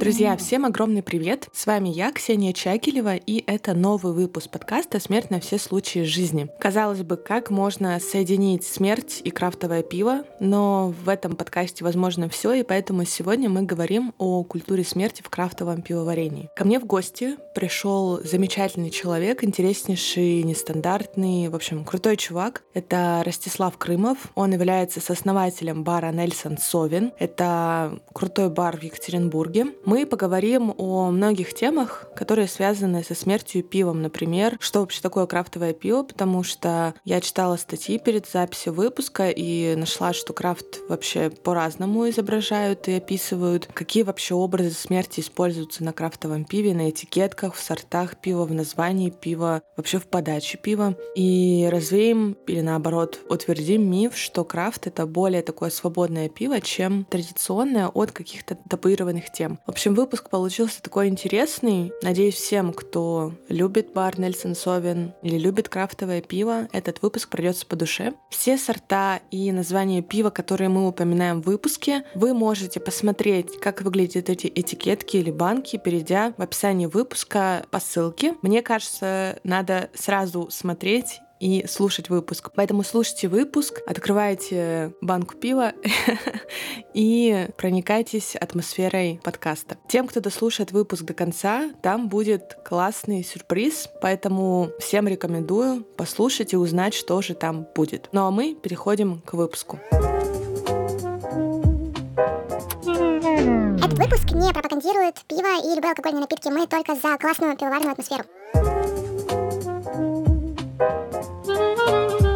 Друзья, всем огромный привет! С вами я, Ксения Чайкелева, и это новый выпуск подкаста «Смерть на все случаи жизни». Казалось бы, как можно соединить смерть и крафтовое пиво, но в этом подкасте возможно все, и поэтому сегодня мы говорим о культуре смерти в крафтовом пивоварении. Ко мне в гости пришел замечательный человек, интереснейший, нестандартный, в общем, крутой чувак. Это Ростислав Крымов, он является сооснователем бара Nelson Sauvin. Это крутой бар в Екатеринбурге. Мы поговорим о многих темах, которые связаны со смертью и пивом, например, что вообще такое крафтовое пиво, потому что я читала статьи перед записью выпуска и нашла, что крафт вообще по-разному изображают и описывают, какие вообще образы смерти используются на крафтовом пиве, на этикетках, в сортах пива, в названии пива, вообще в подаче пива. И развеем или наоборот утвердим миф, что крафт — это более такое свободное пиво, чем традиционное от каких-то табуированных тем. В общем, выпуск получился такой интересный. Надеюсь, всем, кто любит бар Nelson Sauvin или любит крафтовое пиво, этот выпуск придется по душе. Все сорта и названия пива, которые мы упоминаем в выпуске, вы можете посмотреть, как выглядят эти этикетки или банки, перейдя в описание выпуска по ссылке. Мне кажется, надо сразу смотреть и слушать выпуск. Поэтому слушайте выпуск, открывайте банку пива и проникайтесь атмосферой подкаста. Тем, кто дослушает выпуск до конца, там будет классный сюрприз, поэтому всем рекомендую послушать и узнать, что же там будет. Ну а мы переходим к выпуску. Этот выпуск не пропагандирует пиво и любые алкогольные напитки. Мы только за классную пивоварную атмосферу.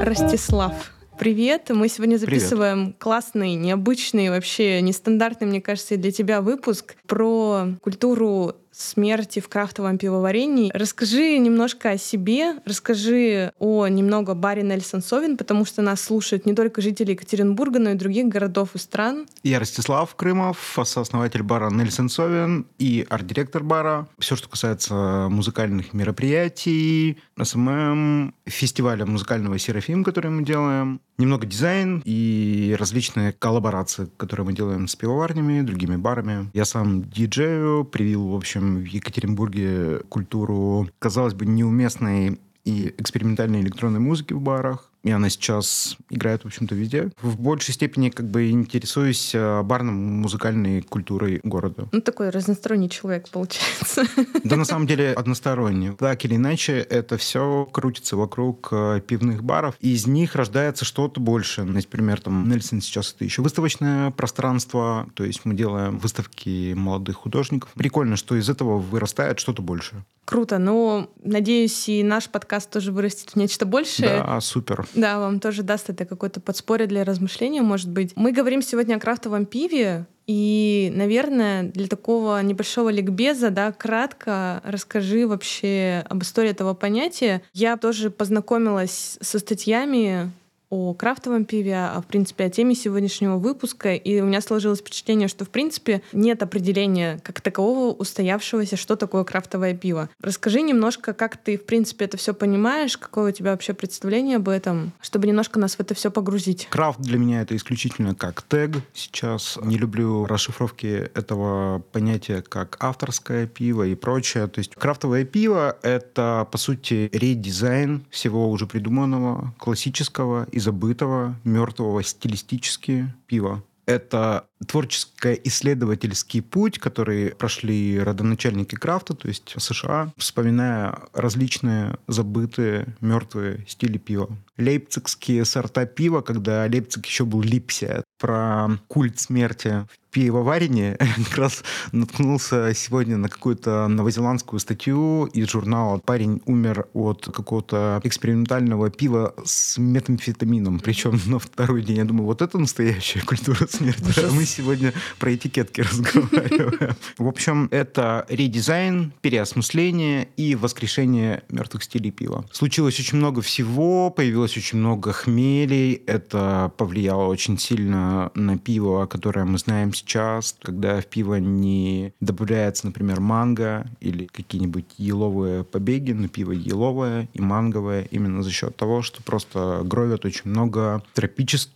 Ростислав, привет! Мы сегодня записываем классный, необычный, вообще нестандартный, мне кажется, и для тебя выпуск про культуру смерти в крафтовом пивоварении. Расскажи немножко о себе, расскажи о немного баре Nelson Sauvin, потому что нас слушают не только жители Екатеринбурга, но и других городов и стран. Я Ростислав Крымов, сооснователь бара Nelson Sauvin и арт-директор бара. Все, что касается музыкальных мероприятий, СММ, фестиваля музыкального «Серафим», который мы делаем, немного дизайн и различные коллаборации, которые мы делаем с пивоварнями, другими барами. Я сам диджею, привил, в общем, в Екатеринбурге культуру, казалось бы, неуместной и экспериментальной электронной музыки в барах. И она сейчас играет, в общем-то, везде. В большей степени как бы интересуюсь барно-музыкальной культурой города. Ну, такой разносторонний человек, получается. Да, на самом деле, односторонний. Так или иначе, это все крутится вокруг пивных баров, и из них рождается что-то больше. Например, там Nelson сейчас это еще выставочное пространство, то есть мы делаем выставки молодых художников. Прикольно, что из этого вырастает что-то больше. Круто, но, надеюсь, и наш подкаст тоже вырастет в нечто большее. Да, супер. Да, вам тоже даст это какое-то подспорье для размышления, может быть. Мы говорим сегодня о крафтовом пиве, и, наверное, для такого небольшого ликбеза, да, кратко расскажи вообще об истории этого понятия. Я тоже познакомилась со статьями о крафтовом пиве, а, в принципе, о теме сегодняшнего выпуска. И у меня сложилось впечатление, что, в принципе, нет определения как такового устоявшегося, что такое крафтовое пиво. Расскажи немножко, как ты, в принципе, это все понимаешь, какое у тебя вообще представление об этом, чтобы немножко нас в это все погрузить. Крафт для меня — это исключительно как тег. Сейчас не люблю расшифровки этого понятия как авторское пиво и прочее. То есть крафтовое пиво — это, по сути, редизайн всего уже придуманного, классического и забытого, мертвого стилистически пива. Это творческо-исследовательский путь, который прошли родоначальники крафта, то есть США, вспоминая различные забытые, мертвые стили пива. Лейпцигские сорта пива, когда Лейпциг еще был Липсия, про культ смерти в пивоварении. Как раз наткнулся сегодня на какую-то новозеландскую статью из журнала. Парень умер от какого-то экспериментального пива с метамфетамином. Причем на второй день. Я думаю, вот это настоящая культура смерти. Мы сегодня про этикетки разговариваем. В общем, это редизайн, переосмысление и воскрешение мертвых стилей пива. Случилось очень много всего, появилось очень много хмелей. Это повлияло очень сильно на пиво, которое мы знаем сейчас. сейчас, когда в пиво не добавляется, например, манго или какие-нибудь еловые побеги, но пиво еловое и манговое именно за счет того, что просто гровят очень много тропических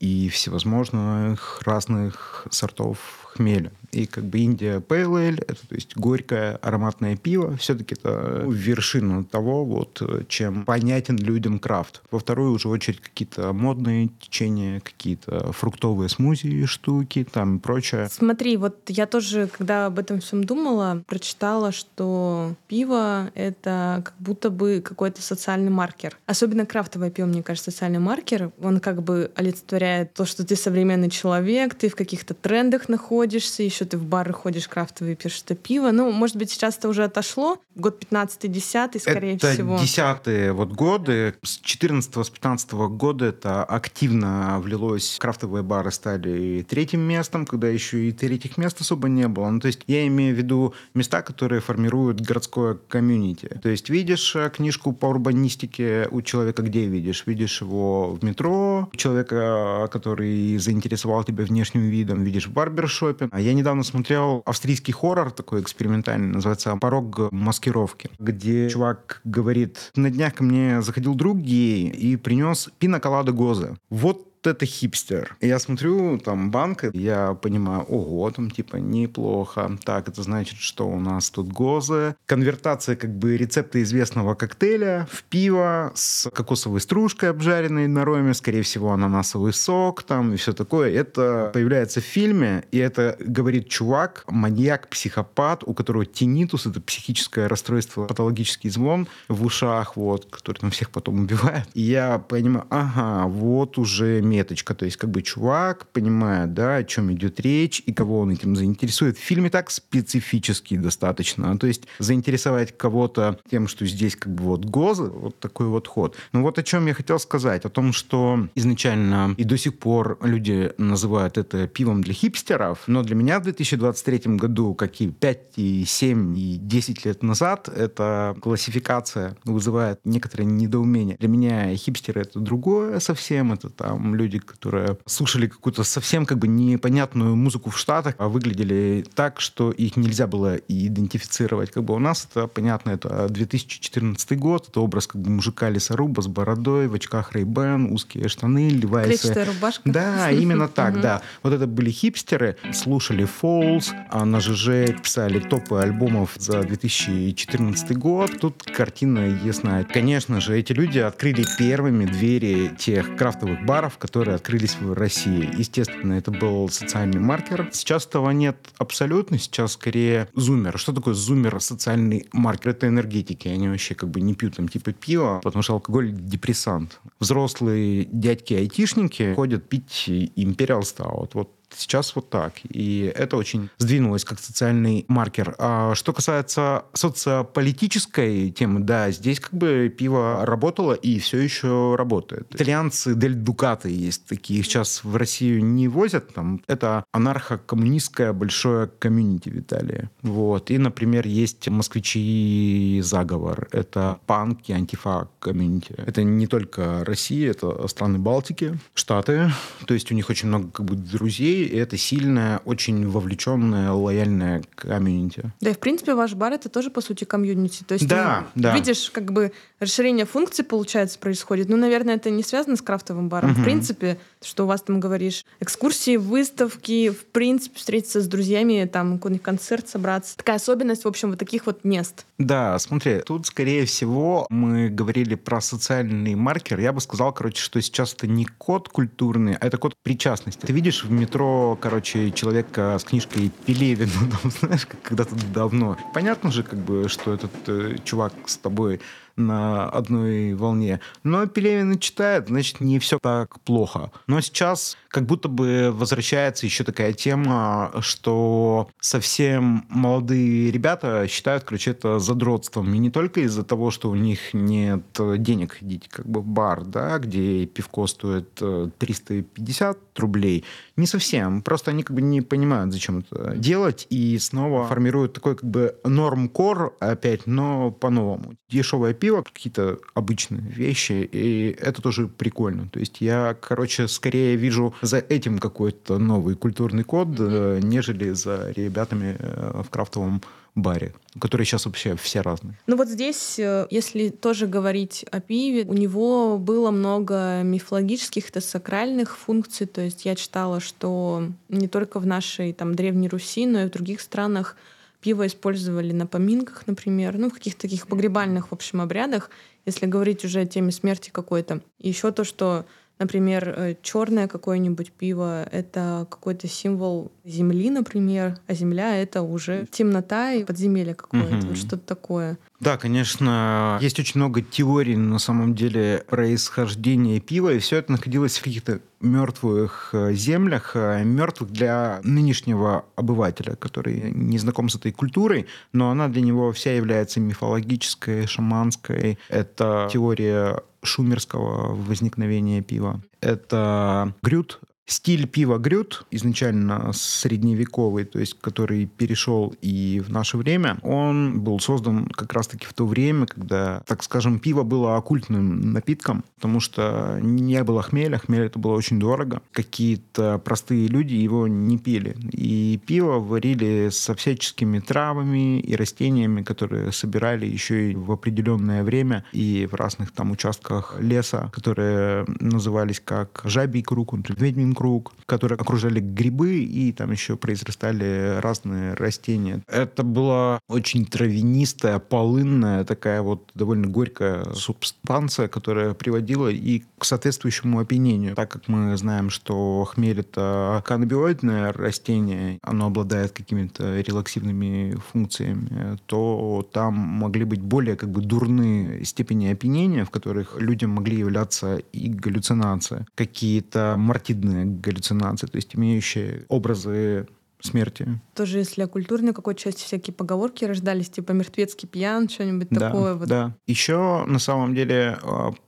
и всевозможных разных сортов хмеля. И как бы Индия Pale Ale, это, то есть, горькое ароматное пиво, все-таки это вершина того, вот, чем понятен людям крафт. Во вторую уже очередь какие-то модные течения, какие-то фруктовые смузи, штуки, там и прочее. Смотри, вот я тоже, когда об этом всем думала, прочитала, что пиво — это как будто бы какой-то социальный маркер. Особенно крафтовое пиво, мне кажется, социальный маркер. Он как бы олицетворяет то, что ты современный человек, ты в каких-то трендах находишься, еще ты в бары ходишь, крафтовые пьешь это пиво. Ну, может быть, сейчас это уже отошло. Год 15-10, скорее всего. Это 10-е вот годы. С 14-го, с 15-го года это активно влилось. Крафтовые бары стали третьим местом, когда еще и третьих мест особо не было. Ну, то есть я имею в виду места, которые формируют городское комьюнити. То есть видишь книжку по урбанистике у человека где видишь? Видишь его в метро, человека, который заинтересовал тебя внешним видом, видишь в барбершопе. Я недавно смотрел австрийский хоррор, такой экспериментальный, называется «Порог маскировки», где чувак говорит: «На днях ко мне заходил друг гей и принес пиноколаду Гозе». Вот это хипстер. Я смотрю, там банка, я понимаю, ого, там типа неплохо. Так, это значит, что у нас тут Гозе. Конвертация как бы рецепта известного коктейля в пиво с кокосовой стружкой, обжаренной на роме, скорее всего, ананасовый сок там и все такое. Это появляется в фильме, и это говорит чувак, маньяк, психопат, у которого тинитус, это психическое расстройство, патологический звон в ушах, вот, который там всех потом убивает. И я понимаю, ага, вот уже меточка, то есть как бы чувак понимает, да, о чем идет речь и кого он этим заинтересует. В фильме так специфически достаточно, то есть заинтересовать кого-то тем, что здесь как бы вот Гозе, вот такой вот ход. Но вот о чем я хотел сказать, о том, что изначально и до сих пор люди называют это пивом для хипстеров, но для меня в 2023 году, как и 5, и 7, и 10 лет назад, эта классификация вызывает некоторое недоумение. Для меня хипстеры — это другое совсем, это там люди, которые слушали какую-то совсем как бы непонятную музыку в Штатах, а выглядели так, что их нельзя было идентифицировать. Как бы у нас это, понятно, это 2014 год, это образ как бы мужика-лесоруба с бородой, в очках Ray-Ban, узкие штаны, Levi's. Клетчатая рубашка. Да, именно так, да. Вот это были хипстеры, слушали Falls, а на ЖЖ писали топы альбомов за 2014 год. Тут картина ясна. Конечно же, эти люди открыли первыми двери тех крафтовых баров, которые открылись в России. Естественно, это был социальный маркер. Сейчас этого нет абсолютно. Сейчас скорее зумер. Что такое зумер? Социальный маркер. Это энергетики. Они вообще как бы не пьют там типа пива, потому что алкоголь — депрессант. Взрослые дядьки-айтишники ходят пить Imperial Stout. Вот сейчас вот так. И это очень сдвинулось как социальный маркер. А что касается социополитической темы, да, здесь как бы пиво работало и все еще работает. Итальянцы Дель Дукаты есть такие. Их сейчас в Россию не возят. Там. Это анархо-коммунистское большое комьюнити в Италии. Вот. И, например, есть москвичи заговор. Это панк и антифа комьюнити. Это не только Россия, это страны Балтики, Штаты. То есть у них очень много как бы друзей, и это сильная, очень вовлеченная, лояльная комьюнити. Да, и в принципе ваш бар — это тоже, по сути, комьюнити. То есть да, ты видишь, как бы расширение функций, получается, происходит. Ну, наверное, это не связано с крафтовым баром. В принципе, что у вас там, говоришь, экскурсии, выставки, в принципе, встретиться с друзьями, там, какой-нибудь концерт собраться. Такая особенность, в общем, вот таких вот мест. Да, смотри, тут, скорее всего, мы говорили про социальный маркер. Я бы сказал, короче, что сейчас это не код культурный, а это код причастности. Ты видишь в метро, короче, человека с книжкой Пелевина, там, знаешь, когда-то давно. Понятно же, как бы, что этот чувак с тобой на одной волне. Но Пелевина читает, значит, не все так плохо. Но сейчас как будто бы возвращается еще такая тема, что совсем молодые ребята считают, короче, это задротством. И не только из-за того, что у них нет денег ходить как бы в бар, да, где пивко стоит 350 рублей. Не совсем. Просто они как бы не понимают, зачем это делать, и снова формируют такой как бы норм-кор опять, но по-новому. Дешевое пиво пива, какие-то обычные вещи, и это тоже прикольно. То есть я, короче, скорее вижу за этим какой-то новый культурный код, нежели за ребятами в крафтовом баре, которые сейчас вообще все разные. Ну вот здесь, если тоже говорить о пиве, у него было много мифологических, это сакральных функций. То есть я читала, что не только в нашей там Древней Руси, но и в других странах пиво использовали на поминках, например, ну в каких-то таких погребальных, в общем, обрядах. Если говорить уже о теме смерти какой-то. Еще то, что, например, черное какое-нибудь пиво — это какой-то символ земли, например, а земля — это уже темнота и подземелье какое-то, вот что-то такое. Да, конечно, есть очень много теорий на самом деле происхождения пива, и все это находилось в каких-то мертвых землях, мертвых для нынешнего обывателя, который не знаком с этой культурой, но она для него вся является мифологической, шаманской. Это теория шумерского возникновения пива. Это грют. Стиль пива грют, изначально средневековый, то есть который перешел и в наше время, он был создан как раз-таки в то время, когда, так скажем, пиво было оккультным напитком, потому что не было хмеля, хмель это было очень дорого, какие-то простые люди его не пили, и пиво варили со всяческими травами и растениями, которые собирали еще и в определенное время и в разных там участках леса, которые назывались как жабий круг, ведьмин круг, которые окружали грибы и там еще произрастали разные растения. Это была очень травянистая, полынная, такая вот довольно горькая субстанция, которая приводила и к соответствующему опьянению. Так как мы знаем, что хмель — это каннабиоидное растение, оно обладает какими-то релаксивными функциями, то там могли быть более как бы дурные степени опьянения, в которых людям могли являться и галлюцинации, какие-то мартидные галлюцинации, то есть имеющие образы смерти. Тоже, если о культурной какой-то части всякие поговорки рождались, типа «мертвецкий пьян», что-нибудь такое. Вот. Да. Еще, на самом деле,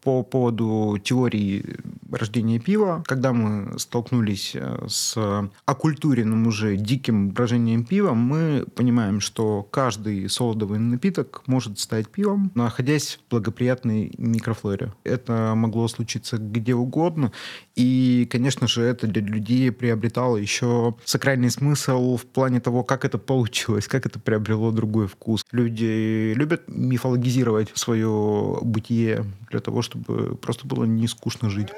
по поводу теории рождения пива, когда мы столкнулись с оккультуренным уже диким брожением пива, мы понимаем, что каждый солодовый напиток может стать пивом, находясь в благоприятной микрофлоре. Это могло случиться где угодно, и, конечно же, это для людей приобретало еще сакральный смысл в плане того, как это получилось, как это приобрело другой вкус. Люди любят мифологизировать свое бытие для того, чтобы просто было не скучно жить.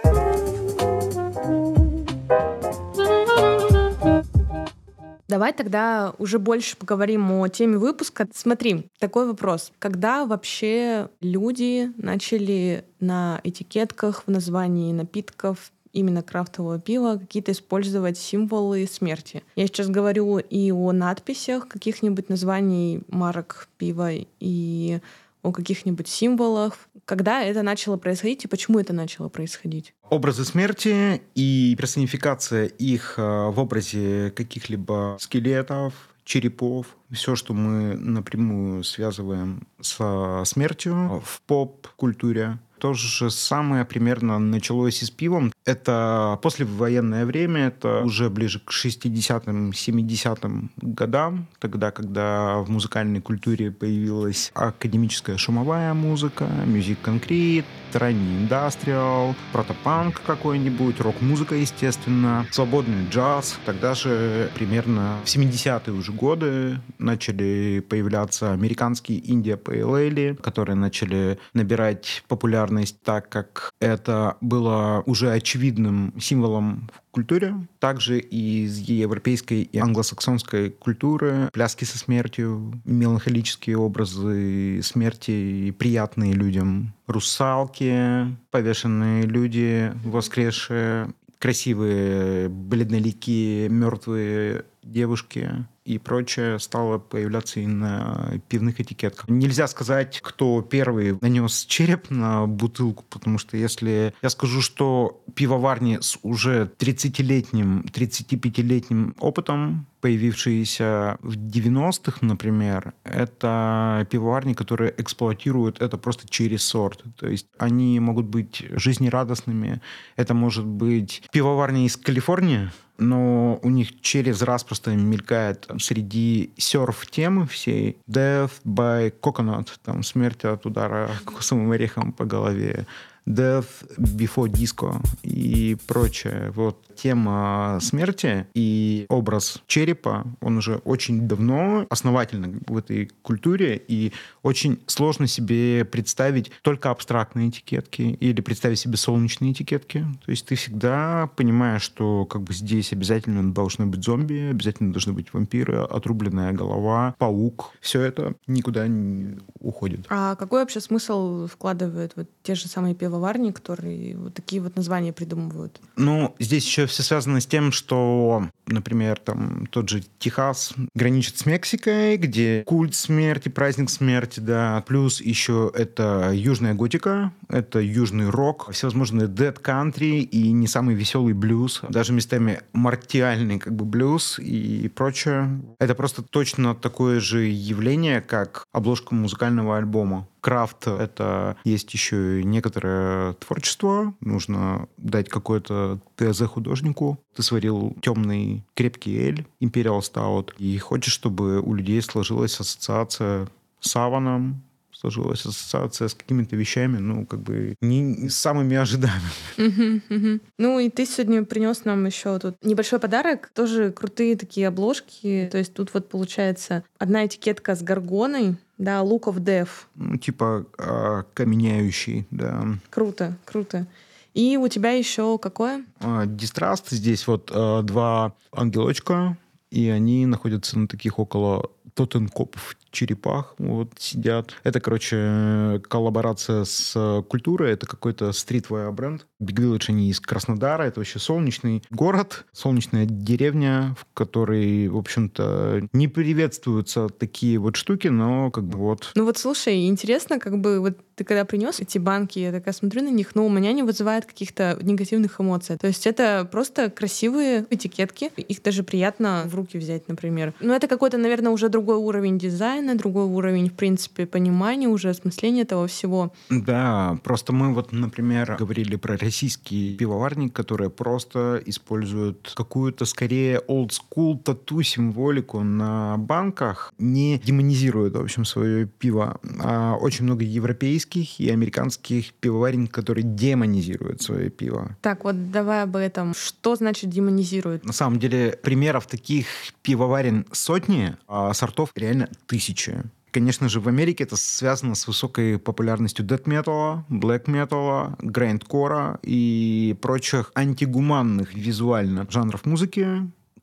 Давай тогда уже больше поговорим о теме выпуска. Смотри, такой вопрос. Когда вообще люди начали на этикетках, в названии напитков, именно крафтового пива, какие-то использовать символы смерти? Я сейчас говорю и о надписях каких-нибудь названий марок пива, и о каких-нибудь символах. Когда это начало происходить и почему это начало происходить? Образы смерти и персонификация их в образе каких-либо скелетов, черепов, все, что мы напрямую связываем со смертью в поп-культуре. То же самое примерно началось и с пивом. Это послевоенное время, это уже ближе к 60-м, 70-м годам, тогда, когда в музыкальной культуре появилась академическая шумовая музыка, мьюзик-конкрет, ранний индастриал, протопанк какой-нибудь, рок-музыка, естественно, свободный джаз. Тогда же примерно в 70-е уже годы начали появляться американские инди-пейл-эйли, которые начали набирать популярность, так как это было уже очевидным символом в культуре. Также из европейской и англосаксонской культуры пляски со смертью, меланхолические образы смерти, приятные людям русалки, повешенные люди, воскресшие, красивые, бледноликие, мертвые девушки и прочее стало появляться и на пивных этикетках. Нельзя сказать, кто первый нанес череп на бутылку, потому что если я скажу, что пивоварни с уже 30-летним, 35-летним опытом, появившиеся в 90-х, например, это пивоварни, которые эксплуатируют это просто через сорт. То есть они могут быть жизнерадостными. Это может быть пивоварня из Калифорнии, но у них через раз просто мелькает там, среди серф-темы всей Death by Coconut, там, смерть от удара кокосовым орехом по голове, Death Before Disco и прочее. Вот тема смерти и образ черепа, он уже очень давно основательно в этой культуре, и очень сложно себе представить только абстрактные этикетки или представить себе солнечные этикетки. То есть ты всегда понимаешь, что как бы здесь обязательно должны быть зомби, обязательно должны быть вампиры, отрубленная голова, паук. Все это никуда не уходит. А какой вообще смысл вкладывают вот те же самые пиво варни, которые вот такие вот названия придумывают? Ну, здесь еще все связано с тем, что, например, там тот же Техас граничит с Мексикой, где культ смерти, праздник смерти, да. Плюс еще это южная готика, это южный рок, всевозможные dead country и не самый веселый блюз, даже местами мартиальный как бы блюз и прочее. Это просто точно такое же явление, как обложка музыкального альбома. Крафт — это есть еще и некоторое творчество. Нужно дать какое-то ТЗ художнику. Ты сварил темный крепкий эль, Imperial Stout, и хочешь, чтобы у людей сложилась ассоциация с саваном, сложилась ассоциация с какими-то вещами, ну, как бы не с самыми ожидаемыми. Ну, и ты сегодня принес нам еще тут небольшой подарок. Тоже крутые такие обложки. То есть тут вот получается одна этикетка с горгоной, да, Look of Death. Ну, типа каменеющий, да. Круто, круто. И у тебя еще какое? Дистраст. Здесь вот два ангелочка, и они находятся на таких около тотенкопов, черепах, вот, сидят. Это, короче, коллаборация с культурой, это какой-то стритвайр бренд. Бигвилыч, они из Краснодара, это вообще солнечный город, солнечная деревня, в которой, в общем-то, не приветствуются такие вот штуки, но как бы вот... Ну вот, слушай, интересно, как бы вот ты когда принес эти банки, я такая смотрю на них, но у меня не вызывает каких-то негативных эмоций. То есть это просто красивые этикетки, их даже приятно в руки взять, например. Но это какой-то, наверное, уже другой уровень дизайна, другой уровень, в принципе, понимания, уже осмысления этого всего. Да, просто мы вот, например, говорили про российский пивоварник, который просто использует какую-то, скорее, олдскул тату-символику на банках, не демонизирует, в общем, свое пиво. А очень много европейских и американских пивоварников, которые демонизируют свое пиво. Так, вот давай об этом. Что значит демонизирует? На самом деле, примеров таких пивоварен сотни, а сортов реально тысячи. Конечно же, в Америке это связано с высокой популярностью дэт-металла, блэк-металла, грайндкора и прочих антигуманных визуально жанров музыки,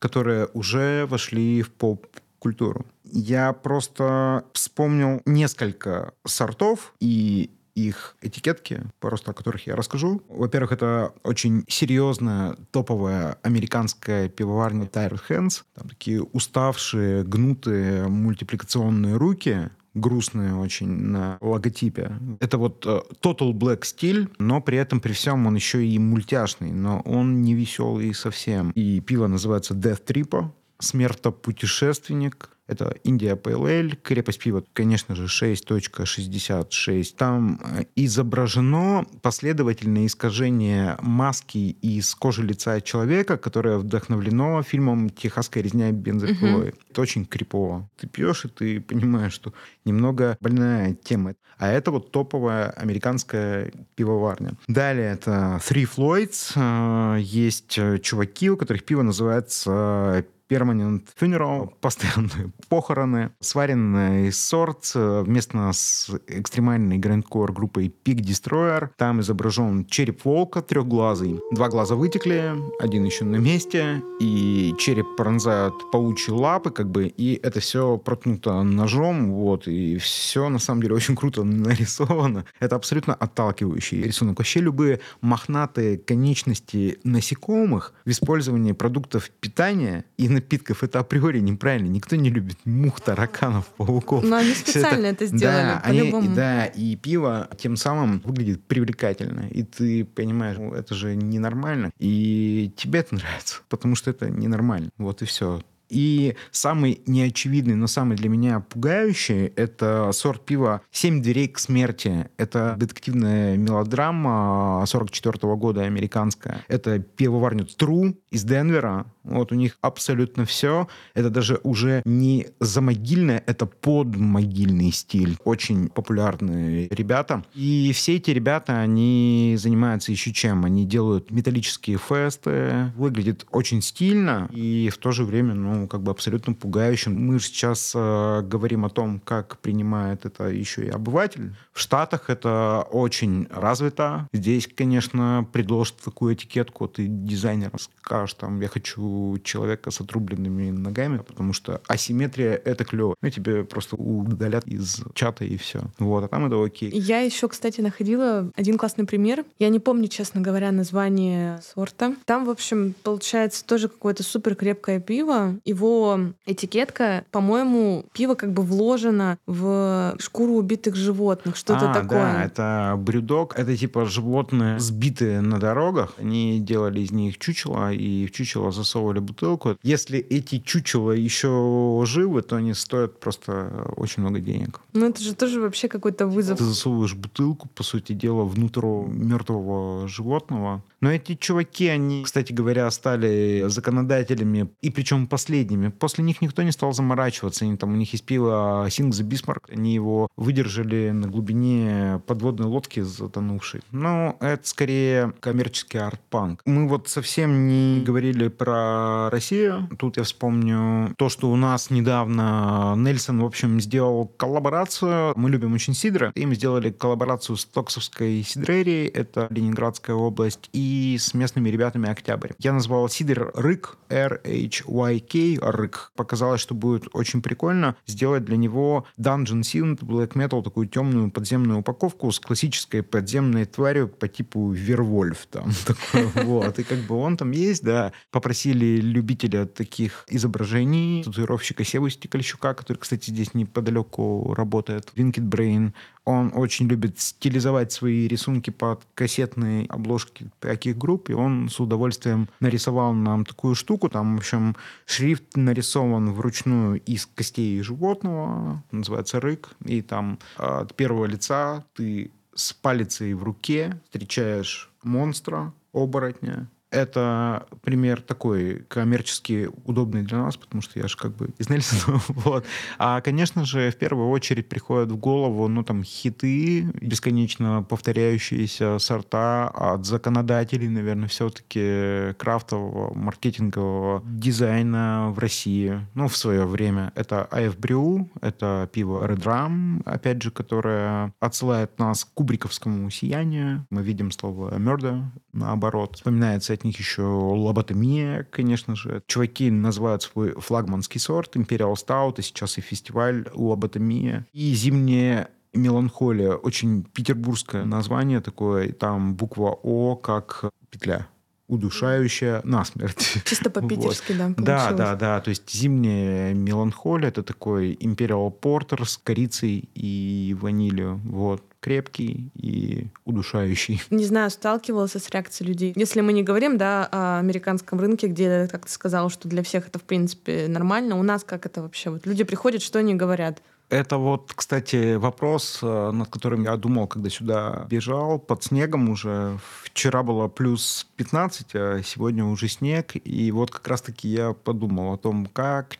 которые уже вошли в поп-культуру. Я просто вспомнил несколько сортов и их этикетки, просто о которых я расскажу. Во-первых, это очень серьезная топовая американская пивоварня Tired Hands. Там такие уставшие, гнутые мультипликационные руки, грустные очень на логотипе. Это вот total black стиль, но при этом при всем он еще и мультяшный, но он не веселый совсем. И пиво называется Death Tripper, смертопутешественник. Это Индия ПЛЛ, крепость пива, конечно же, 6.66. Там изображено последовательное искажение маски из кожи лица человека, которое вдохновлено фильмом «Техасская резня бензопилой». Это очень крипово. Ты пьешь, и ты понимаешь, что немного больная тема. А это вот топовая американская пивоварня. Далее это Three Floyds. Есть чуваки, у которых пиво называется Permanent Funeral, постоянные похороны, сваренный сорт вместо с экстремальной грандкор группой Peak Destroyer. Там изображен череп волка трехглазый. Два глаза вытекли, один еще на месте, и череп пронзают паучьи лапы, как бы, и это все проткнуто ножом, вот, и все, на самом деле, очень круто нарисовано. Это абсолютно отталкивающий рисунок. Вообще любые мохнатые конечности насекомых в использовании продуктов питания и напитков — это априори неправильно. Никто не любит мух, тараканов, пауков. Но они специально это сделали, да, по-любому. Да, и пиво тем самым выглядит привлекательно. И ты понимаешь, это же ненормально. И тебе это нравится, потому что это ненормально. Вот и все. И самый неочевидный, но самый для меня пугающий — это сорт пива «Семь дверей к смерти». Это детективная мелодрама 1944 года, американская. Это пивоварня True из Денвера. Вот у них абсолютно все. Это даже уже не замогильное, это подмогильный стиль. Очень популярные ребята. И все эти ребята, они занимаются еще чем? Они делают металлические фесты. Выглядит очень стильно и в то же время, как бы абсолютно пугающим. Мы сейчас говорим о том, как принимает это еще и обыватель. В Штатах это очень развито. Здесь, конечно, предложат такую этикетку. Ты дизайнеру скажешь, я хочу человека с отрубленными ногами, потому что асимметрия — это клево. Ну, тебе просто удалят из чата, и все. Вот, а там это окей. Я еще, кстати, находила один классный пример. Я не помню, честно говоря, название сорта. Там, в общем, получается тоже какое-то суперкрепкое пиво. Его этикетка, по-моему, пиво как бы вложено в шкуру убитых животных, что-то такое. Да, это брюдок. Это типа животные, сбитые на дорогах. Они делали из них чучело, и в чучело засовывали бутылку. Если эти чучела еще живы, то они стоят просто очень много денег. Ну это же тоже вообще какой-то вызов. Ты засовываешь бутылку, по сути дела, внутрь мертвого животного. Но эти чуваки, они, кстати говоря, стали законодателями, и причем последними. После них никто не стал заморачиваться. У них есть пиво Sink the Bismarck. Они его выдержали на глубине подводной лодки затонувшей. Но это скорее коммерческий арт-панк. Мы вот совсем не говорили про Россию. Тут я вспомню то, что у нас недавно Нельсон, в общем, сделал коллаборацию. Мы любим очень сидра. Им сделали коллаборацию с Токсовской сидрерией. Это Ленинградская область. И с местными ребятами «Октябрь». Я назвал Сидор Рык, R-H-Y-K, Рык. Показалось, что будет очень прикольно сделать для него Dungeon Synth, Black Metal, такую темную подземную упаковку с классической подземной тварью по типу Вервольф. И как бы он там есть, да. Попросили любителя таких изображений, татуировщика Севу Стекольщука, который, кстати, здесь неподалеку работает, Винкит Брейн. Он очень любит стилизовать свои рисунки под кассетные обложки таких групп, и он с удовольствием нарисовал нам такую штуку. Там, в общем, шрифт нарисован вручную из костей животного, называется «Рык», и там от первого лица ты с палицей в руке встречаешь монстра, оборотня. Это пример такой коммерчески удобный для нас, потому что я же как бы из Нельсона. Вот. А, конечно же, в первую очередь приходят в голову хиты, бесконечно повторяющиеся сорта от законодателей, наверное, все-таки крафтового, маркетингового дизайна в России. В свое время. Это AF Brew, это пиво Redrum, опять же, которое отсылает нас к кубриковскому сиянию. Мы видим слово murder, наоборот. Вспоминается от них еще лоботомия, конечно же. Чуваки называют свой флагманский сорт Imperial Stout, и сейчас и фестиваль лоботомия. И зимняя меланхолия. Очень петербургское название такое. Там буква О как петля. Удушающая насмерть. Чисто по-питерски, вот. Да, получилось. Да. То есть зимняя меланхолия — это такой Imperial Porter с корицей и ванилью. Вот. Крепкий и удушающий. Не знаю, сталкивался с реакцией людей. Если мы не говорим, о американском рынке, где, как ты сказала, что для всех это, в принципе, нормально, у нас как это вообще? Люди приходят, что они говорят? Это кстати, вопрос, над которым я думал, когда сюда бежал. Под снегом уже. Вчера было плюс 15, а сегодня уже снег. И как раз-таки я подумал о том,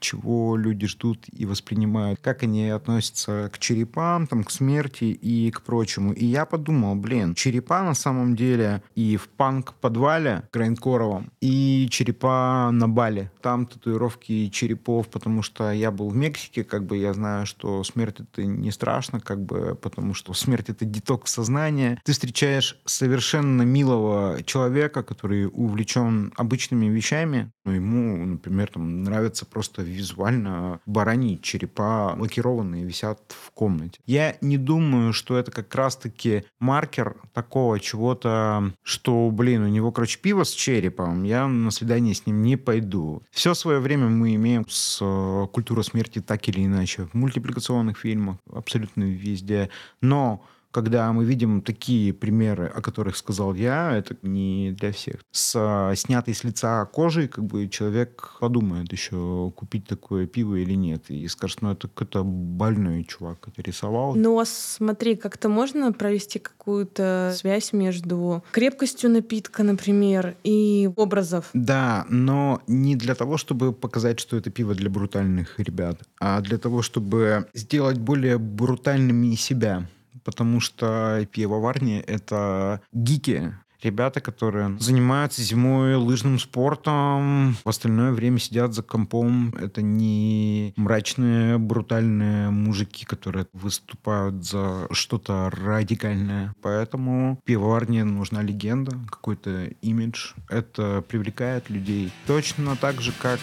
чего люди ждут и воспринимают, как они относятся к черепам, к смерти и к прочему. И я подумал, черепа на самом деле и в панк-подвале грайндкоровом, и черепа на Бали. Там татуировки черепов, потому что я был в Мексике, я знаю, что смерть — это не страшно, потому что смерть — это детокс сознания. Ты встречаешь совершенно милого человека, который увлечен обычными вещами. Ему, например, нравится просто визуально бараньи черепа, лакированные, висят в комнате. Я не думаю, что это как раз-таки маркер такого чего-то, что, у него, пиво с черепом, я на свидание с ним не пойду. Все свое время мы имеем с культурой смерти так или иначе. В мультипликационных фильмах абсолютно везде. Но когда мы видим такие примеры, о которых сказал я, это не для всех. С снятой с лица кожей, как бы человек подумает еще, купить такое пиво или нет. И скажет, ну это какой-то больной чувак это рисовал. Но смотри, как-то можно провести какую-то связь между крепкостью напитка, например, и образов. Да, но не для того, чтобы показать, что это пиво для брутальных ребят, а для того, чтобы сделать более брутальными себя. Потому что пивоварни — это гики. Ребята, которые занимаются зимой лыжным спортом, в остальное время сидят за компом. Это не мрачные, брутальные мужики, которые выступают за что-то радикальное. Поэтому пивоварне нужна легенда, какой-то имидж. Это привлекает людей. Точно так же, как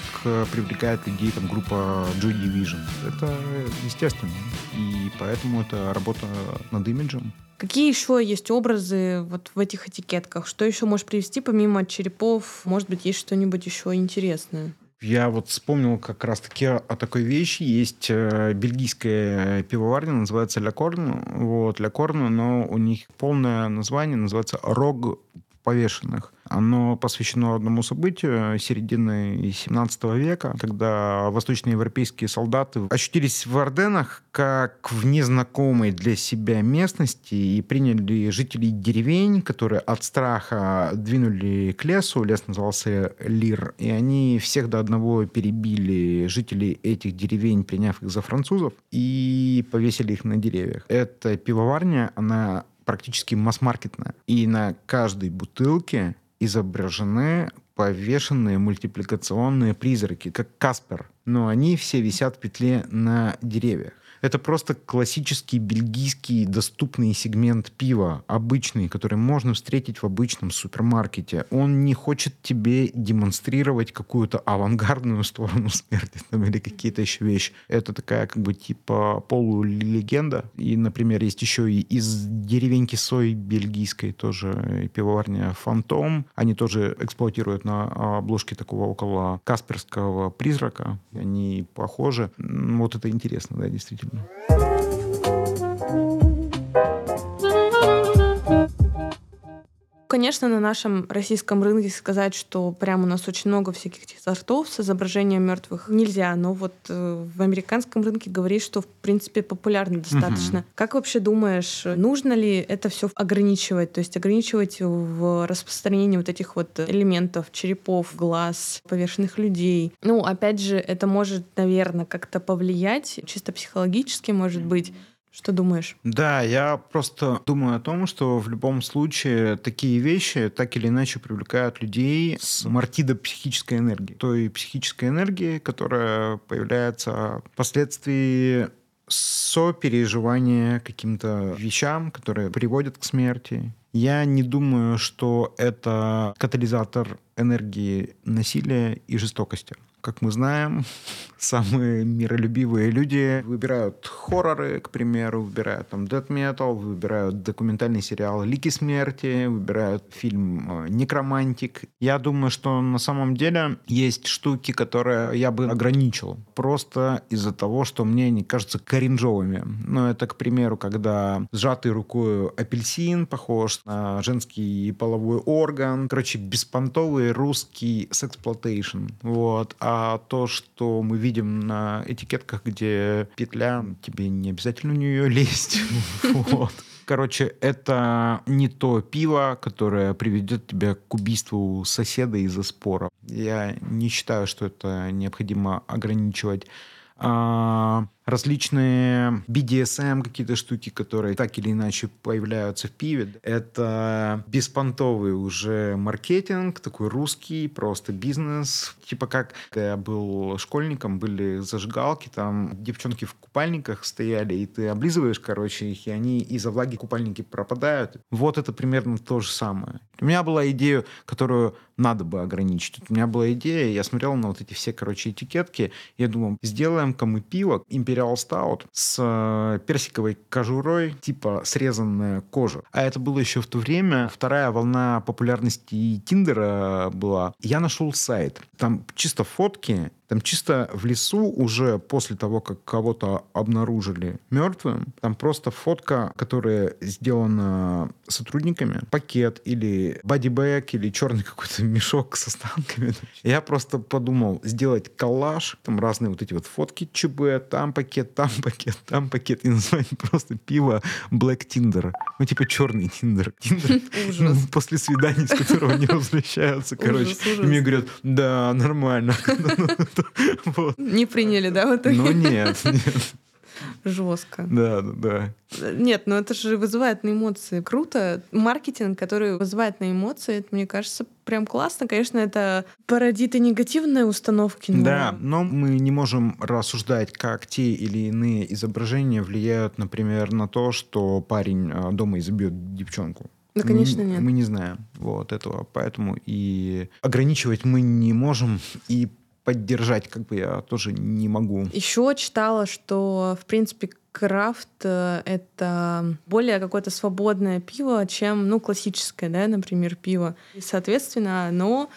привлекает людей там, группа Joy Division. Это естественно. И поэтому это работа над имиджем. Какие еще есть образы вот в этих этикетках? Что еще можешь привести помимо черепов? Может быть, есть что-нибудь еще интересное? Я вот вспомнил как раз-таки о такой вещи. Есть бельгийская пивоварня, называется Ля Корне. Вот, Ля Корне, но у них полное название называется «Рог повешенных». Оно посвящено одному событию середины 17 века, когда восточноевропейские солдаты очутились в Орденах как в незнакомой для себя местности и приняли жителей деревень, которые от страха двинули к лесу. Лес назывался Лир. И они всех до одного перебили жителей этих деревень, приняв их за французов, и повесили их на деревьях. Эта пивоварня, она практически масс-маркетная. И на каждой бутылке изображены повешенные мультипликационные призраки, как Каспер. Но они все висят в петле на деревьях. Это просто классический бельгийский доступный сегмент пива, обычный, который можно встретить в обычном супермаркете. Он не хочет тебе демонстрировать какую-то авангардную сторону смерти там, или какие-то еще вещи. Это такая как бы типа полулегенда. И, например, есть еще и из деревеньки Сой бельгийской тоже пивоварня «Фантом». Они тоже эксплуатируют на обложке такого около касперского призрака. Они похожи. Вот это интересно, да, действительно. Конечно, на нашем российском рынке сказать, что прям у нас очень много всяких этих сортов с изображением мертвых нельзя, но вот в американском рынке говорит, что в принципе популярно достаточно. Угу. Как вообще думаешь, нужно ли это все ограничивать? То есть ограничивать в распространении вот этих вот элементов, черепов, глаз, повешенных людей? Ну, опять же, это может, наверное, как-то повлиять, чисто психологически, может быть. Что думаешь? Да, я просто думаю о том, что в любом случае такие вещи так или иначе привлекают людей с мартидо-психической энергией. Той психической энергии, которая появляется впоследствии сопереживания каким-то вещам, которые приводят к смерти. Я не думаю, что это катализатор энергии насилия и жестокости. Как мы знаем, самые миролюбивые люди выбирают хорроры, к примеру, выбирают там death metal, выбирают документальный сериал «Лики смерти», выбирают фильм «Некромантик». Я думаю, что на самом деле есть штуки, которые я бы ограничил просто из-за того, что мне они кажутся кринжовыми. Но это, к примеру, когда сжатой рукой апельсин похож на женский половой орган. Короче, беспонтовый русский сексплотейшн. Вот. А то, что мы видим на этикетках, где петля, тебе не обязательно в нее лезть. Короче, это не то пиво, которое приведет тебя к убийству соседа из-за спора. Я не считаю, что это необходимо ограничивать. Различные BDSM какие-то штуки, которые так или иначе появляются в пиве. Это беспонтовый уже маркетинг, такой русский, просто бизнес. Типа как, когда я был школьником, были зажигалки, там девчонки в купальниках стояли, и ты облизываешь, короче, их, и они из-за влаги купальники пропадают. Вот это примерно то же самое. У меня была идея, которую надо бы ограничить. У меня была идея, я смотрел на вот эти все, короче, этикетки, я думал, сделаем-ка мы пиво империальное, Imperial Stout с персиковой кожурой, типа срезанная кожа. А это было еще в то время. Вторая волна популярности Тиндера была. Я нашел сайт. Там чисто фотки. Там чисто в лесу уже после того, как кого-то обнаружили мертвым, там просто фотка, которая сделана сотрудниками, пакет или бодибэк, или черный какой-то мешок с останками. Я просто подумал сделать коллаж, там разные вот эти вот фотки ЧБ, там пакет, там пакет, там пакет, и назвать просто пиво Black Tinder. Ну типа черный Тиндер. Ужас. После свидания, с которого не возвращаются, короче. И мне говорят, да, нормально. Вот. Не приняли, да, вот так? Ну нет. Жестко. Да. Нет, но это же вызывает на эмоции. Круто. Маркетинг, который вызывает на эмоции, это, мне кажется, прям классно. Конечно, это породит и негативные установки. Но... Да, но мы не можем рассуждать, как те или иные изображения влияют, например, на то, что парень дома изобьет девчонку. Да, конечно, нет. Мы не знаем вот этого. Поэтому и ограничивать мы не можем, и поддержать, как бы, я тоже не могу. Еще читала, что, в принципе, крафт — это более какое-то свободное пиво, чем, ну, классическое, да, например, пиво. И, соответственно, оно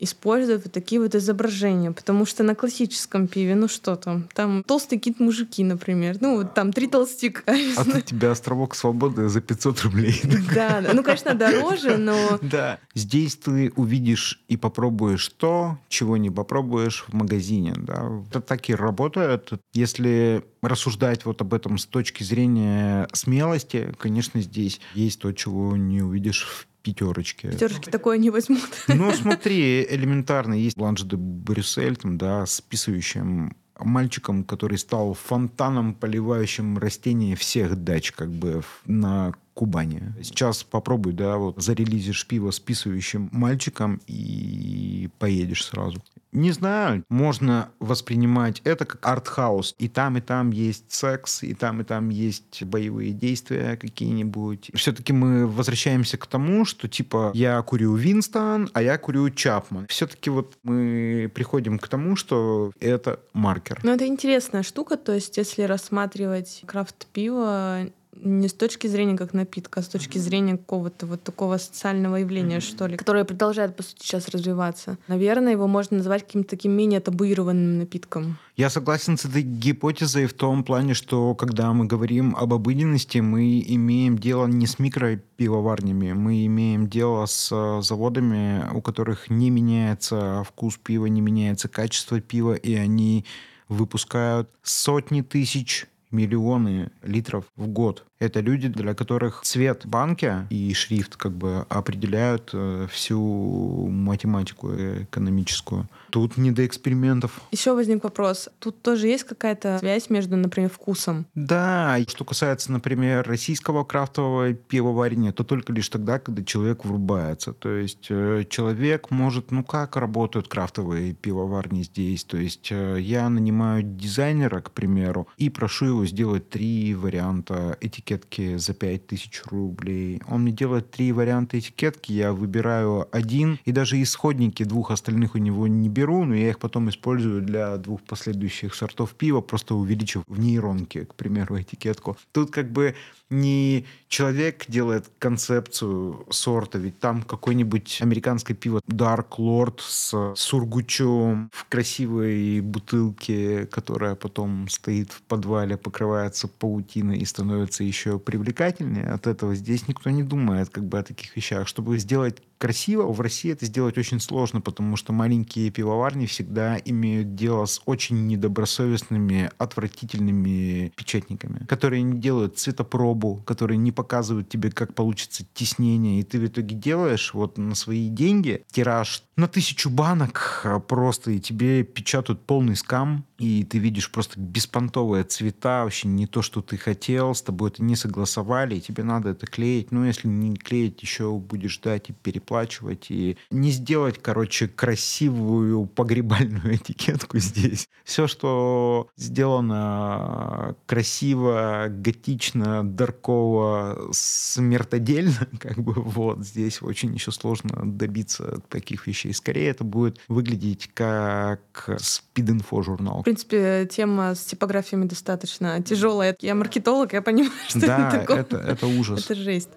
используют вот такие вот изображения, потому что на классическом пиве, ну что там, там толстые какие-то мужики, например, ну вот там 3 толстяка. А тут тебе островок свободы за 500 рублей. Да, ну конечно дороже, но... Да, здесь ты увидишь и попробуешь то, чего не попробуешь в магазине, да. Это так и работает. Если рассуждать вот об этом с точки зрения смелости, конечно, здесь есть то, чего не увидишь в пятерочки. Пятерочки такое не возьмут. Ну, смотри, элементарно. Есть Бланш де Брюссель, там, да, с писающим мальчиком, который стал фонтаном, поливающим растения всех дач, как бы, на Кубани. Сейчас попробуй, да, вот, зарелизишь пиво с писающим мальчиком и поедешь сразу. Не знаю, можно воспринимать это как арт-хаус. И там есть секс, и там есть боевые действия какие-нибудь. Все-таки мы возвращаемся к тому, что типа я курю Винстон, а я курю Чапман. Все-таки вот мы приходим к тому, что это маркер. Но это интересная штука, то есть если рассматривать крафт-пиво не с точки зрения как напитка, а с точки зрения какого-то вот такого социального явления, что ли, которое продолжает, по сути, сейчас развиваться. Наверное, его можно назвать каким-то таким менее табуированным напитком. Я согласен с этой гипотезой в том плане, что когда мы говорим об обыденности, мы имеем дело не с микропивоварнями, мы имеем дело с заводами, у которых не меняется вкус пива, не меняется качество пива, и они выпускают сотни тысяч миллионы литров в год. Это люди, для которых цвет банки и шрифт как бы определяют всю математику экономическую. Тут не до экспериментов. Еще возник вопрос. Тут тоже есть какая-то связь между, например, вкусом? Да. Что касается, например, российского крафтового пивоварения, то только лишь тогда, когда человек врубается. То есть человек может... Ну как работают крафтовые пивоварни здесь? То есть я нанимаю дизайнера, к примеру, и прошу его сделать 3 варианта этикетки за 5000 рублей. Он мне делает 3 варианта этикетки, я выбираю один, и даже исходники 2 остальных у него не беру, но я их потом использую для 2 последующих сортов пива, просто увеличив в нейронке, к примеру, этикетку. Тут как бы не человек делает концепцию сорта, ведь там какое-нибудь американское пиво Dark Lord с сургучом в красивой бутылке, которая потом стоит в подвале, покрывается паутиной и становится еще привлекательнее от этого. Здесь никто не думает как бы о таких вещах. Чтобы сделать красиво, в России это сделать очень сложно, потому что маленькие пивоварни всегда имеют дело с очень недобросовестными, отвратительными печатниками, которые не делают цветопробу, которые не показывают тебе, как получится тиснение, и ты в итоге делаешь вот на свои деньги тираж на 1000 банок просто, и тебе печатают полный скам, и ты видишь просто беспонтовые цвета, вообще не то, что ты хотел, с тобой это не согласовали, и тебе надо это клеить. Ну, если не клеить, еще будешь ждать и переплатить. переплачивать и не сделать, короче, красивую погребальную этикетку здесь. Все, что сделано красиво, готично, дарково, смертодельно, как бы вот здесь очень еще сложно добиться таких вещей. Скорее это будет выглядеть как спид-инфо журнал. В принципе, тема с типографиями достаточно тяжелая. Я маркетолог, я понимаю, что да, это такое. Да, это ужас. Это жесть.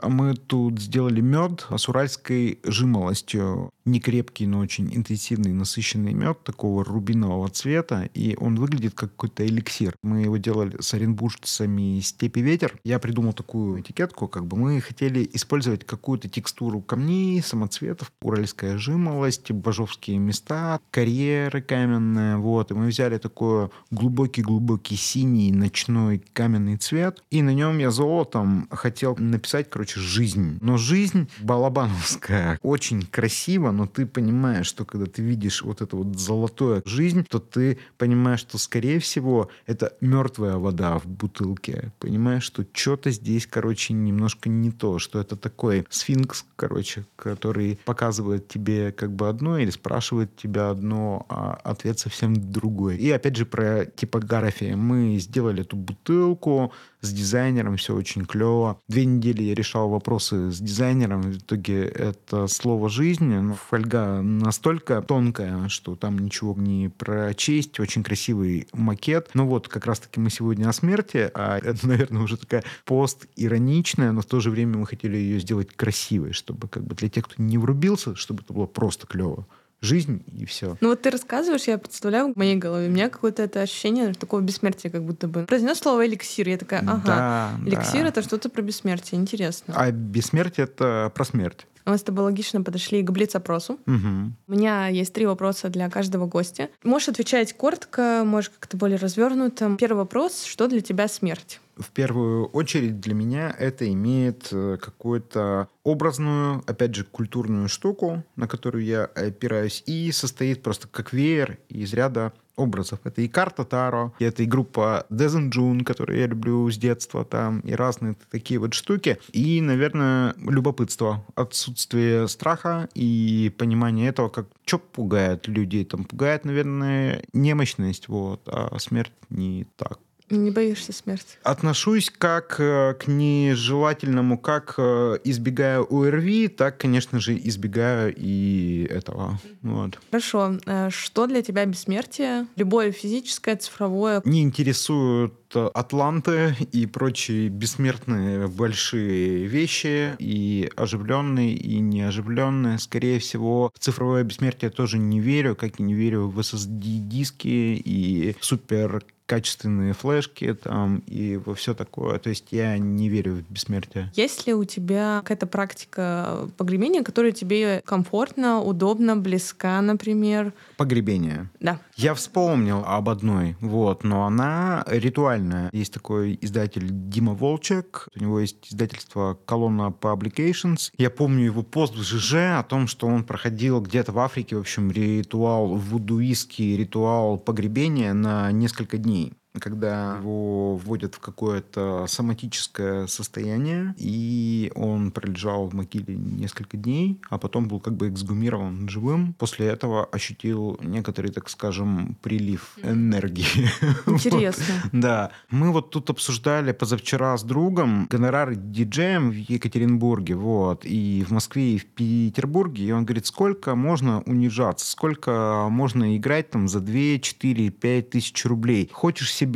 Мы тут сделали мед с уральской жимолостью. Некрепкий, но очень интенсивный, насыщенный мед такого рубинового цвета. И он выглядит как какой-то эликсир. Мы его делали с оренбуржцами «Степи ветер». Я придумал такую этикетку. Как бы мы хотели использовать какую-то текстуру камней, самоцветов, уральская жимолость, бажовские места, карьеры каменные. Вот. И мы взяли такой глубокий-глубокий синий ночной каменный цвет. И на нем я золотом хотел написать, короче, жизнь. Но жизнь балабановская. Очень красиво, но ты понимаешь, что когда ты видишь вот эту вот золотую жизнь, то ты понимаешь, что, скорее всего, это мертвая вода в бутылке. Понимаешь, что что-то здесь, короче, немножко не то, что это такой сфинкс, короче, который показывает тебе как бы одно или спрашивает тебя одно, а ответ совсем другой. И опять же про типографию. Мы сделали эту бутылку с дизайнером, все очень клево. 2 недели я решал вопросы с дизайнером. В итоге это слово «жизнь». Фольга настолько тонкая, что там ничего не прочесть. Очень красивый макет. Ну вот, как раз-таки мы сегодня о смерти, а это, наверное, уже такая пост-ироничная, но в то же время мы хотели ее сделать красивой, чтобы как бы для тех, кто не врубился, чтобы это было просто клево. Жизнь и все. Ну вот ты рассказываешь, я представляю в моей голове, у меня какое-то это ощущение такого бессмертия, как будто бы. Произнес слово «эликсир», я такая, ага, да, эликсир да. Это что-то про бессмертие, интересно. А бессмертие — это про смерть. Мы с тобой логично подошли к блиц-опросу. Угу. У меня есть 3 вопроса для каждого гостя. Можешь отвечать коротко, можешь как-то более развернуто. Первый вопрос — что для тебя смерть? В первую очередь для меня это имеет какую-то образную, опять же, культурную штуку, на которую я опираюсь, и состоит просто как веер из ряда образов. Это и карта Таро, это и группа Death in June, которую я люблю с детства, там, и разные такие вот штуки. И, наверное, любопытство, отсутствие страха и понимание этого, как что пугает людей. Там пугает, наверное, немощность, вот, а смерть не так. Не боишься смерти? Отношусь как к нежелательному, как избегаю ОРВИ, так, конечно же, избегаю и этого. Вот. Хорошо. Что для тебя бессмертие? Любое физическое, цифровое? Не интересуют атланты и прочие бессмертные большие вещи, и оживленные, и неоживленные. Скорее всего, в цифровое бессмертие тоже не верю, как и не верю в SSD-диски и супер качественные флешки там и во все такое. То есть я не верю в бессмертие. Есть ли у тебя какая-то практика погребения, которая тебе комфортно, удобно, близка, например? Погребение. Да. Я вспомнил об одной, вот, но она ритуальная. Есть такой издатель Дима Волчек, у него есть издательство Colonna Publications. Я помню его пост в ЖЖ о том, что он проходил где-то в Африке, в общем, ритуал вудуистский, ритуал погребения на несколько дней, когда его вводят в какое-то соматическое состояние, и он пролежал в могиле несколько дней, а потом был как бы эксгумирован живым. После этого ощутил некоторый, так скажем, прилив энергии. Интересно. Да. Мы вот тут обсуждали позавчера с другом гонорары диджеем в Екатеринбурге, вот, и в Москве, и в Петербурге, и он говорит, сколько можно унижаться, сколько можно играть там за 2, 4, 5 тысяч рублей. Хочешь себе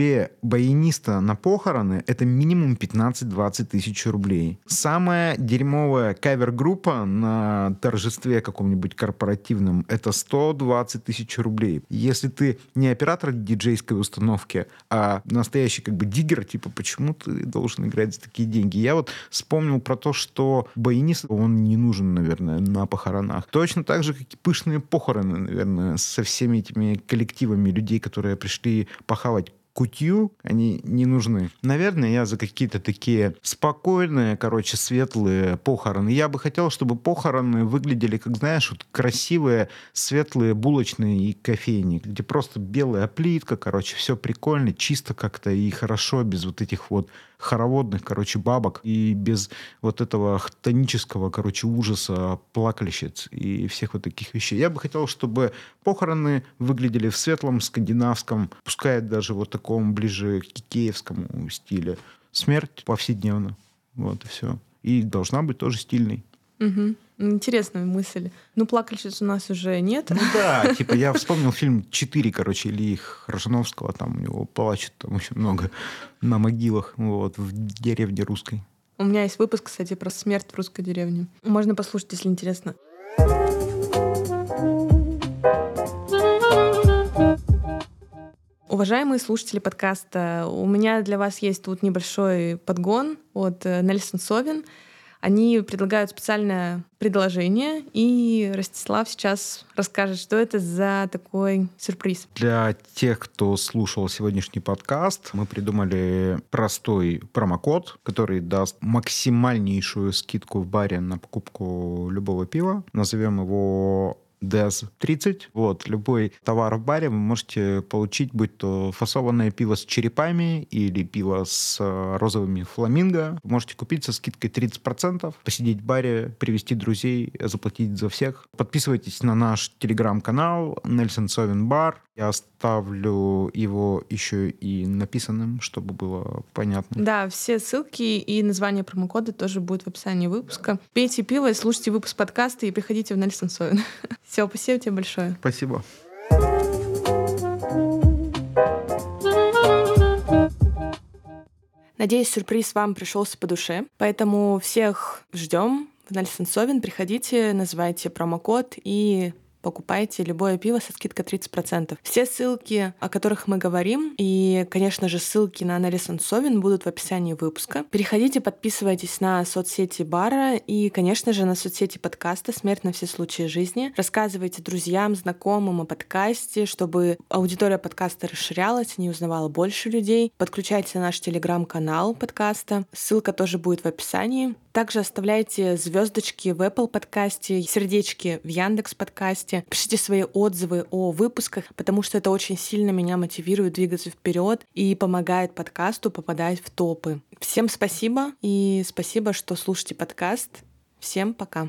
баяниста на похороны, это минимум 15-20 тысяч рублей. Самая дерьмовая кавер-группа на торжестве каком-нибудь корпоративном — это 120 тысяч рублей. Если ты не оператор диджейской установки, а настоящий как бы диггер, типа, почему ты должен играть за такие деньги? Я вот вспомнил про то, что баянист, он не нужен, наверное, на похоронах. Точно так же, как и пышные похороны, наверное, со всеми этими коллективами людей, которые пришли похавать кутью они не нужны. Наверное, я за какие-то такие спокойные, короче, светлые похороны. Я бы хотел, чтобы похороны выглядели, как, знаешь, вот красивые светлые булочные и кофейни, где просто белая плитка, короче, все прикольно, чисто как-то и хорошо, без вот этих вот хороводных, короче, бабок и без вот этого хтонического, короче, ужаса, плакальщиц и всех вот таких вещей. Я бы хотел, чтобы похороны выглядели в светлом, скандинавском, пускай даже вот таком ближе к киевскому стилю. Смерть повседневно. Вот и все. И должна быть тоже стильной. Угу. Интересная мысль. Ну, плакальщиц у нас уже нет. Ну да, типа я вспомнил фильм «Четыре», короче, Ильи Рожановского. Там у него плачет там очень много на могилах, вот, в деревне русской. У меня есть выпуск, кстати, про смерть в русской деревне. Можно послушать, если интересно. Уважаемые слушатели подкаста, у меня для вас есть тут небольшой подгон от Nelson Sauvin. Они предлагают специальное предложение, и Ростислав сейчас расскажет, что это за такой сюрприз. Для тех, кто слушал сегодняшний подкаст, мы придумали простой промокод, который даст максимальнейшую скидку в баре на покупку любого пива. Назовем его Death 30. Вот, любой товар в баре вы можете получить, будь то фасованное пиво с черепами или пиво с розовыми фламинго. Вы можете купить со скидкой 30%, посидеть в баре, привести друзей, заплатить за всех. Подписывайтесь на наш телеграм-канал Nelson Sauvin Bar. Я оставлю его еще и написанным, чтобы было понятно. Да, все ссылки и название промокода тоже будет в описании выпуска. Пейте пиво и слушайте выпуск подкаста и приходите в Nelson Sauvin. Все, спасибо тебе большое. Спасибо. Надеюсь, сюрприз вам пришелся по душе, поэтому всех ждем в Nelson Sauvin. Приходите, называйте промокод и покупайте любое пиво со скидкой 30%. Все ссылки, о которых мы говорим, и, конечно же, ссылки на Nelson Sauvin будут в описании выпуска. Переходите, подписывайтесь на соцсети бара и, конечно же, на соцсети подкаста «Смерть на все случаи жизни». Рассказывайте друзьям, знакомым о подкасте, чтобы аудитория подкаста расширялась, не узнавала больше людей. Подключайте наш телеграм-канал подкаста. Ссылка тоже будет в описании. Также оставляйте звездочки в Apple подкасте, сердечки в Яндекс подкасте. Пишите свои отзывы о выпусках, потому что это очень сильно меня мотивирует двигаться вперед и помогает подкасту попадать в топы. Всем спасибо, и спасибо, что слушаете подкаст. Всем пока.